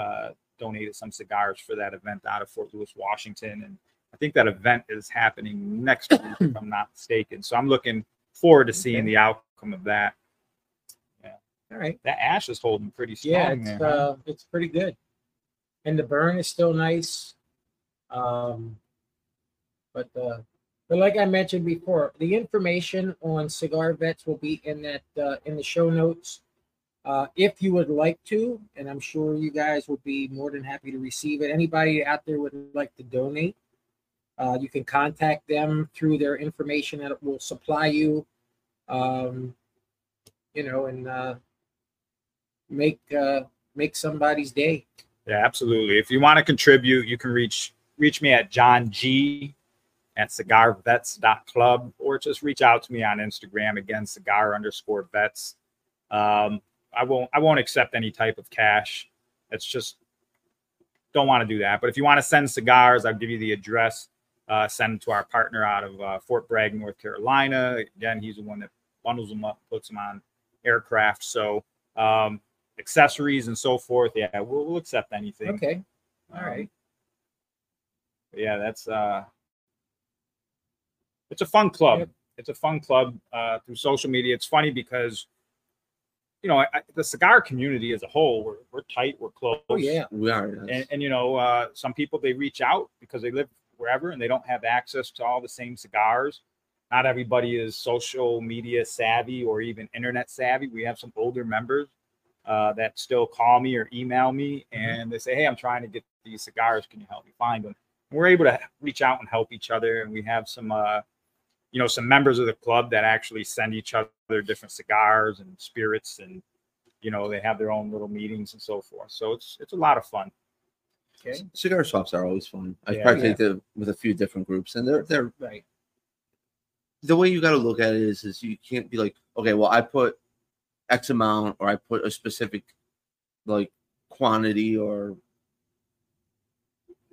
donated some cigars for that event out of Fort Lewis, Washington. And I think that event is happening next week, if I'm not mistaken. So I'm looking forward to seeing the outcome of that. Yeah. All right. That ash is holding pretty strong. Yeah, it's pretty good. And the burn is still nice. But like I mentioned before, the information on Cigar Vets will be in that in the show notes. If you would like to, and I'm sure you guys will be more than happy to receive it. Anybody out there would like to donate, you can contact them through their information that will supply you, you know, and make somebody's day. Yeah, absolutely. If you want to contribute, you can reach me at John G. at cigarvets.club, or just reach out to me on Instagram, again, cigar_vets. I won't accept any type of cash. It's just, don't want to do that. But if you want to send cigars, I'll give you the address. Send them to our partner out of Fort Bragg, North Carolina. Again, he's the one that bundles them up, puts them on aircraft. So accessories and so forth. Yeah, we'll accept anything. Okay. All right. Yeah, that's... It's a fun club. Yep. It's a fun club through social media. It's funny because, you know, the cigar community as a whole, we're tight, we're close. Oh, yeah, we are. Yes. And you know, some people, they reach out because they live wherever and they don't have access to all the same cigars. Not everybody is social media savvy or even internet savvy. We have some older members that still call me or email me and they say, hey, I'm trying to get these cigars. Can you help me find them? And we're able to reach out and help each other. And we have some... you know, some members of the club that actually send each other different cigars and spirits, and you know, they have their own little meetings and so forth. So it's a lot of fun. Okay, cigar swaps are always fun. I partake with a few different groups, and they're right. The way you got to look at it is you can't be like, okay, well, I put X amount, or I put a specific like quantity or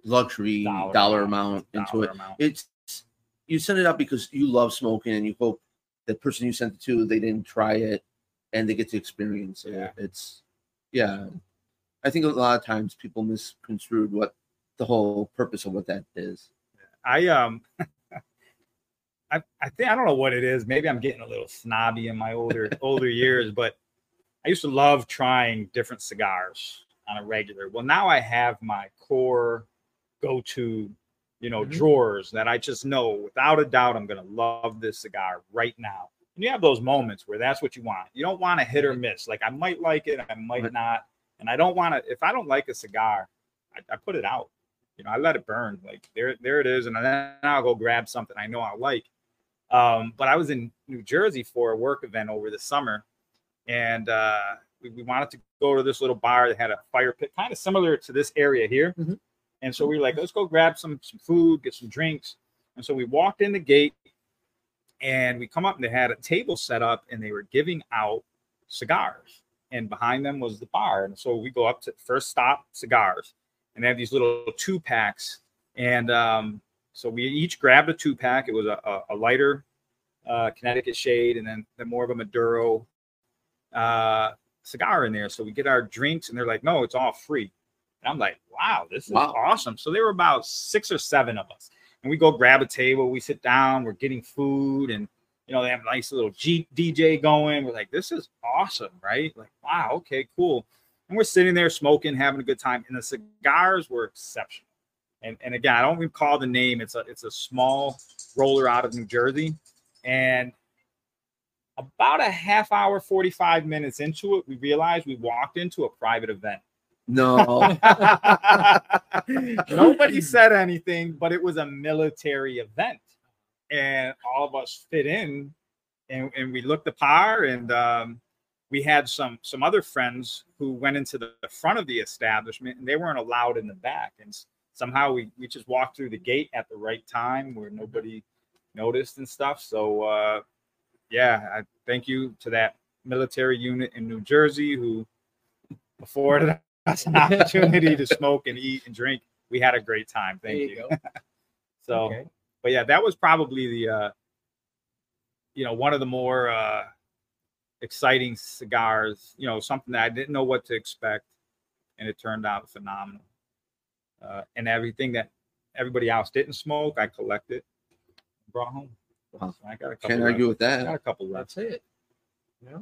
luxury dollar amount into it. It's you send it out because you love smoking, and you hope the person you sent it to, they didn't try it and they get to experience it. Yeah. I think a lot of times people misconstrued what the whole purpose of what that is. I think, I don't know what it is. Maybe I'm getting a little snobby in my older years, but I used to love trying different cigars on a regular. Well, now I have my core go-to, you know, drawers that I just know without a doubt I'm going to love this cigar right now. And you have those moments where that's what you want. You don't want to hit or miss. Like, I might like it, I might not. And I don't want to, if I don't like a cigar, I put it out. You know, I let it burn. Like, there it is. And then I'll go grab something I know I like. But I was in New Jersey for a work event over the summer. And we wanted to go to this little bar that had a fire pit, kind of similar to this area here. And so we were like, let's go grab some food, get some drinks. And so we walked in the gate and we come up and they had a table set up and they were giving out cigars. And behind them was the bar. And so we go up to first stop cigars, and they have these little 2-packs. And so we each grabbed a 2-pack. It was a lighter Connecticut shade and then more of a Maduro cigar in there. So we get our drinks and they're like, no, it's all free. And I'm like, wow, this is awesome. So there were about 6 or 7 of us. And we go grab a table. We sit down. We're getting food. And, you know, they have a nice little Jeep DJ going. We're like, this is awesome, right? Like, wow, okay, cool. And we're sitting there smoking, having a good time. And the cigars were exceptional. And again, I don't recall the name. It's a small roller out of New Jersey. And about a half hour, 45 minutes into it, we realized we walked into a private event. No. Nobody said anything, but it was a military event. And all of us fit in, and we looked the par, and we had some other friends who went into the front of the establishment, and they weren't allowed in the back. And somehow we just walked through the gate at the right time where nobody noticed and stuff. So, yeah, I thank you to that military unit in New Jersey who afforded us an opportunity to smoke and eat and drink. We had a great time. Thank you. So, okay. But, yeah, that was probably the, you know, one of the more exciting cigars, you know, something that I didn't know what to expect, and it turned out phenomenal. And everything that everybody else didn't smoke, I collected, brought home. Huh. So I got a couple. Can't argue with that. I got a couple left. That's it. Yeah.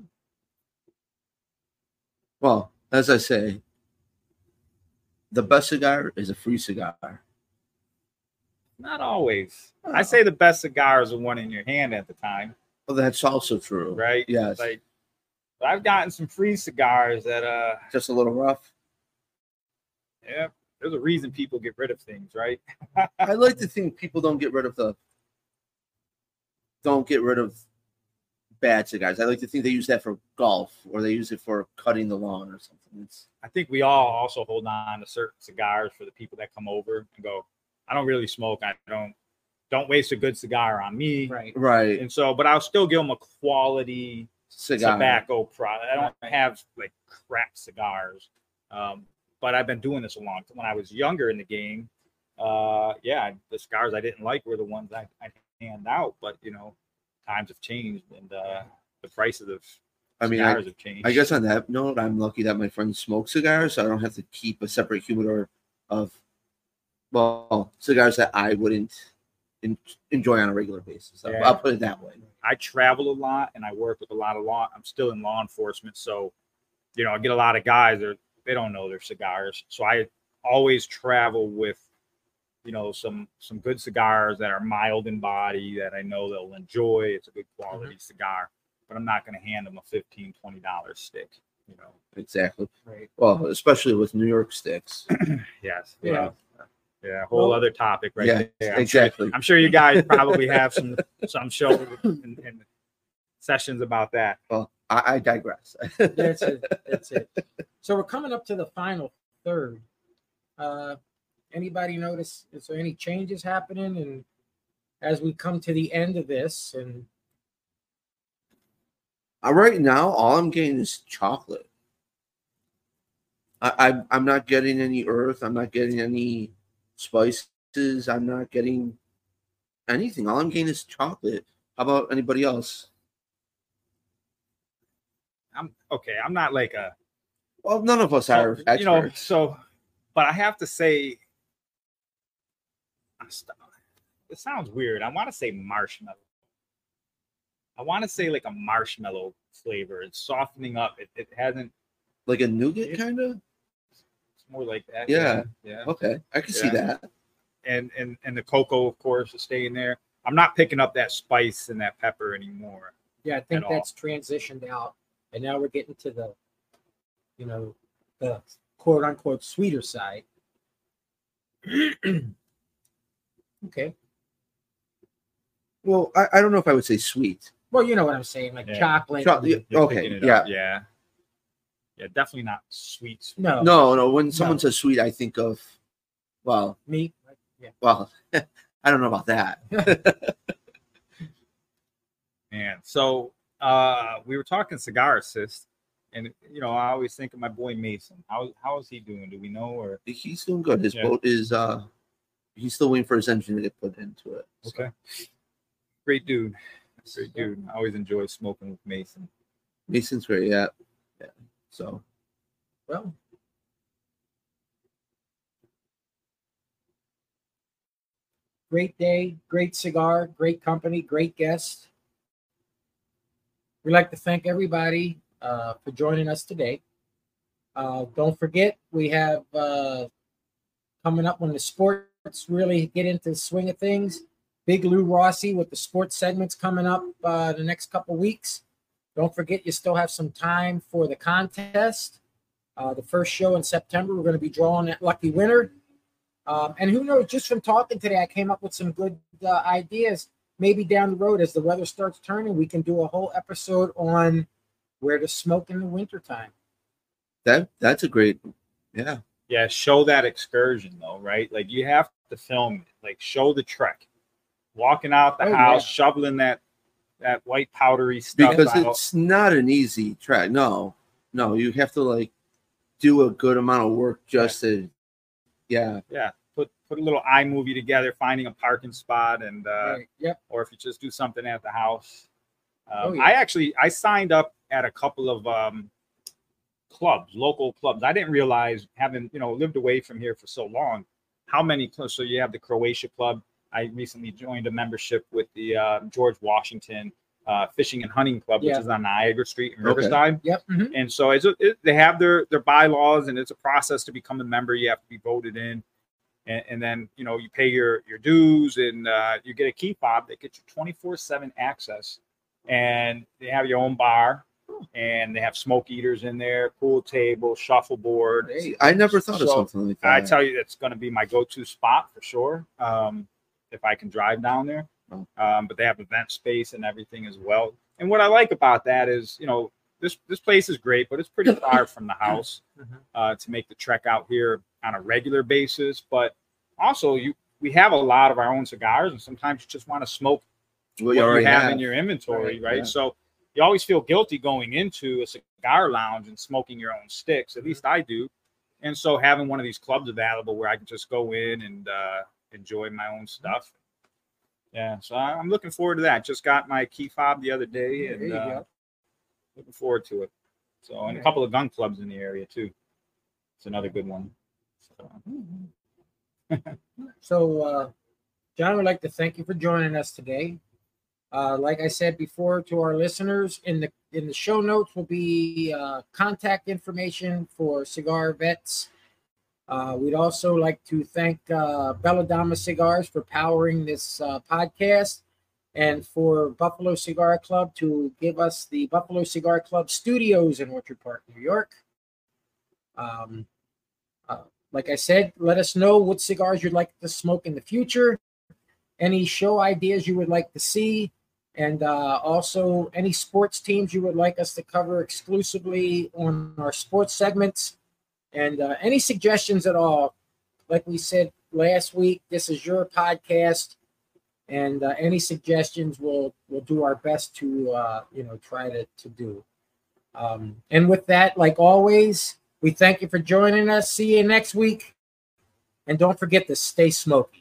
Well, as I say, the best cigar is a free cigar. Not always. Oh. I say the best cigar is the one in your hand at the time. Well, that's also true, right? Yes. Like, but I've gotten some free cigars that just a little rough. Yeah, there's a reason people get rid of things, right? I like to think people don't get rid of bad cigars. I like to think they use that for golf, or they use it for cutting the lawn or something. I think we all also hold on to certain cigars for the people that come over and go, I don't really smoke. I don't waste a good cigar on me. Right. Right. And so, but I'll still give them a quality cigar, tobacco product. I don't have like crap cigars. But I've been doing this a long time. When I was younger in the game, yeah, the cigars I didn't like were the ones I hand out. But, you know, times have changed, and the prices of cigars have changed. I guess on that note, I'm lucky that my friends smoke cigars, so I don't have to keep a separate humidor of, well, cigars that I wouldn't enjoy on a regular basis. Yeah. I'll put it that way. I travel a lot, and I work with a lot of law. I'm still in law enforcement, so, you know, I get a lot of guys that they don't know their cigars. So I always travel with, you know, some good cigars that are mild in body that I know they'll enjoy. It's a good quality cigar, but I'm not going to hand them a $15, $20 stick. You know, exactly. Right. Well, especially with New York sticks. Yes. Yeah. Well, yeah, whole other topic right there. Exactly. I'm sure you guys probably have some show and sessions about that. Well, I digress. That's it. That's it. So we're coming up to the final third. Anybody notice? Is there any changes happening? And as we come to the end of this, and right now, all I'm getting is chocolate. I'm not getting any earth. I'm not getting any spices. I'm not getting anything. All I'm getting is chocolate. How about anybody else? I'm okay. I'm not like a. Well, none of us are experts. You know, so, but I have to say, it sounds weird. I want to say marshmallow. I want to say like a marshmallow flavor. It's softening up. It hasn't. Like a nougat kind of? It's more like that. Yeah. Yeah. Okay. I can see that. And the cocoa, of course, is staying there. I'm not picking up that spice and that pepper anymore. Yeah, I think that's transitioned out. And now we're getting to the, you know, the quote unquote sweeter side. Okay. Well, I don't know if I would say sweet. Well, you know what I'm saying, like chocolate. Okay. Yeah. Yeah. Yeah, definitely not sweet. No. No. When someone says sweet, I think of, well, me. Yeah. Well, I don't know about that. Man, so we were talking Cigar Assist, and you know, I always think of my boy Mason. How is he doing? Do we know? Or he's doing good. His boat is he's still waiting for his engine to get put into it. So. Okay. Great dude. Great dude. I always enjoy smoking with Mason. Mason's great, yeah. Yeah. So well. Great day, great cigar, great company, great guest. We'd like to thank everybody for joining us today. Don't forget, we have coming up when the sports really get into the swing of things. Big Lou Rossi with the sports segments coming up the next couple weeks. Don't forget, you still have some time for the contest. The first show in September, we're going to be drawing that lucky winner. And who knows, just from talking today, I came up with some good ideas. Maybe down the road, as the weather starts turning, we can do a whole episode on where to smoke in the wintertime. That's a great, yeah. Yeah, show that excursion, though, right? Like, you have to film it. Like, show the trek. Walking out the house, yeah. Shoveling that white powdery stuff because out. It's not an easy trek. No, you have to, like, do a good amount of work just to, yeah. Put a little iMovie together, finding a parking spot, and or if you just do something at the house. I signed up at a couple of clubs, local clubs. I didn't realize, having lived away from here for so long, how many clubs. So you have the Croatia club. I recently joined a membership with the George Washington fishing and hunting club, which is on Niagara Street in Riverside. Yep. Mm-hmm. And so they have their bylaws, and it's a process to become a member. You have to be voted in. And then, you pay your dues, and you get a key fob that gets you 24/7 access. And they have your own bar, and they have smoke eaters in there, pool table, shuffleboard. Hey, I never thought of something like that. I tell you, that's going to be my go-to spot for sure, if I can drive down there. But they have event space and everything as well. And what I like about that is, this place is great, but it's pretty far from the house to make the trek out here on a regular basis. But also, we have a lot of our own cigars, and sometimes you just want to smoke what you already have in your inventory, right? Yeah. So you always feel guilty going into a cigar lounge and smoking your own sticks. At least I do. And so having one of these clubs available where I can just go in and enjoy my own stuff. Yeah, so I'm looking forward to that. Just got my key fob the other day, and looking forward to it. So, and a couple of gun clubs in the area too. It's another good one. So, John, I'd like to thank you for joining us today. Like I said before to our listeners, in the show notes will be contact information for Cigar Vets. We'd also like to thank Belladama Cigars for powering this podcast, and for Buffalo Cigar Club to give us the Buffalo Cigar Club Studios in Orchard Park, New York. Like I said, let us know what cigars you'd like to smoke in the future, any show ideas you would like to see, and also any sports teams you would like us to cover exclusively on our sports segments, and any suggestions at all. Like we said last week, this is your podcast, and any suggestions we'll do our best to try to do. And with that, like always, we thank you for joining us. See you next week. And don't forget to stay smoky.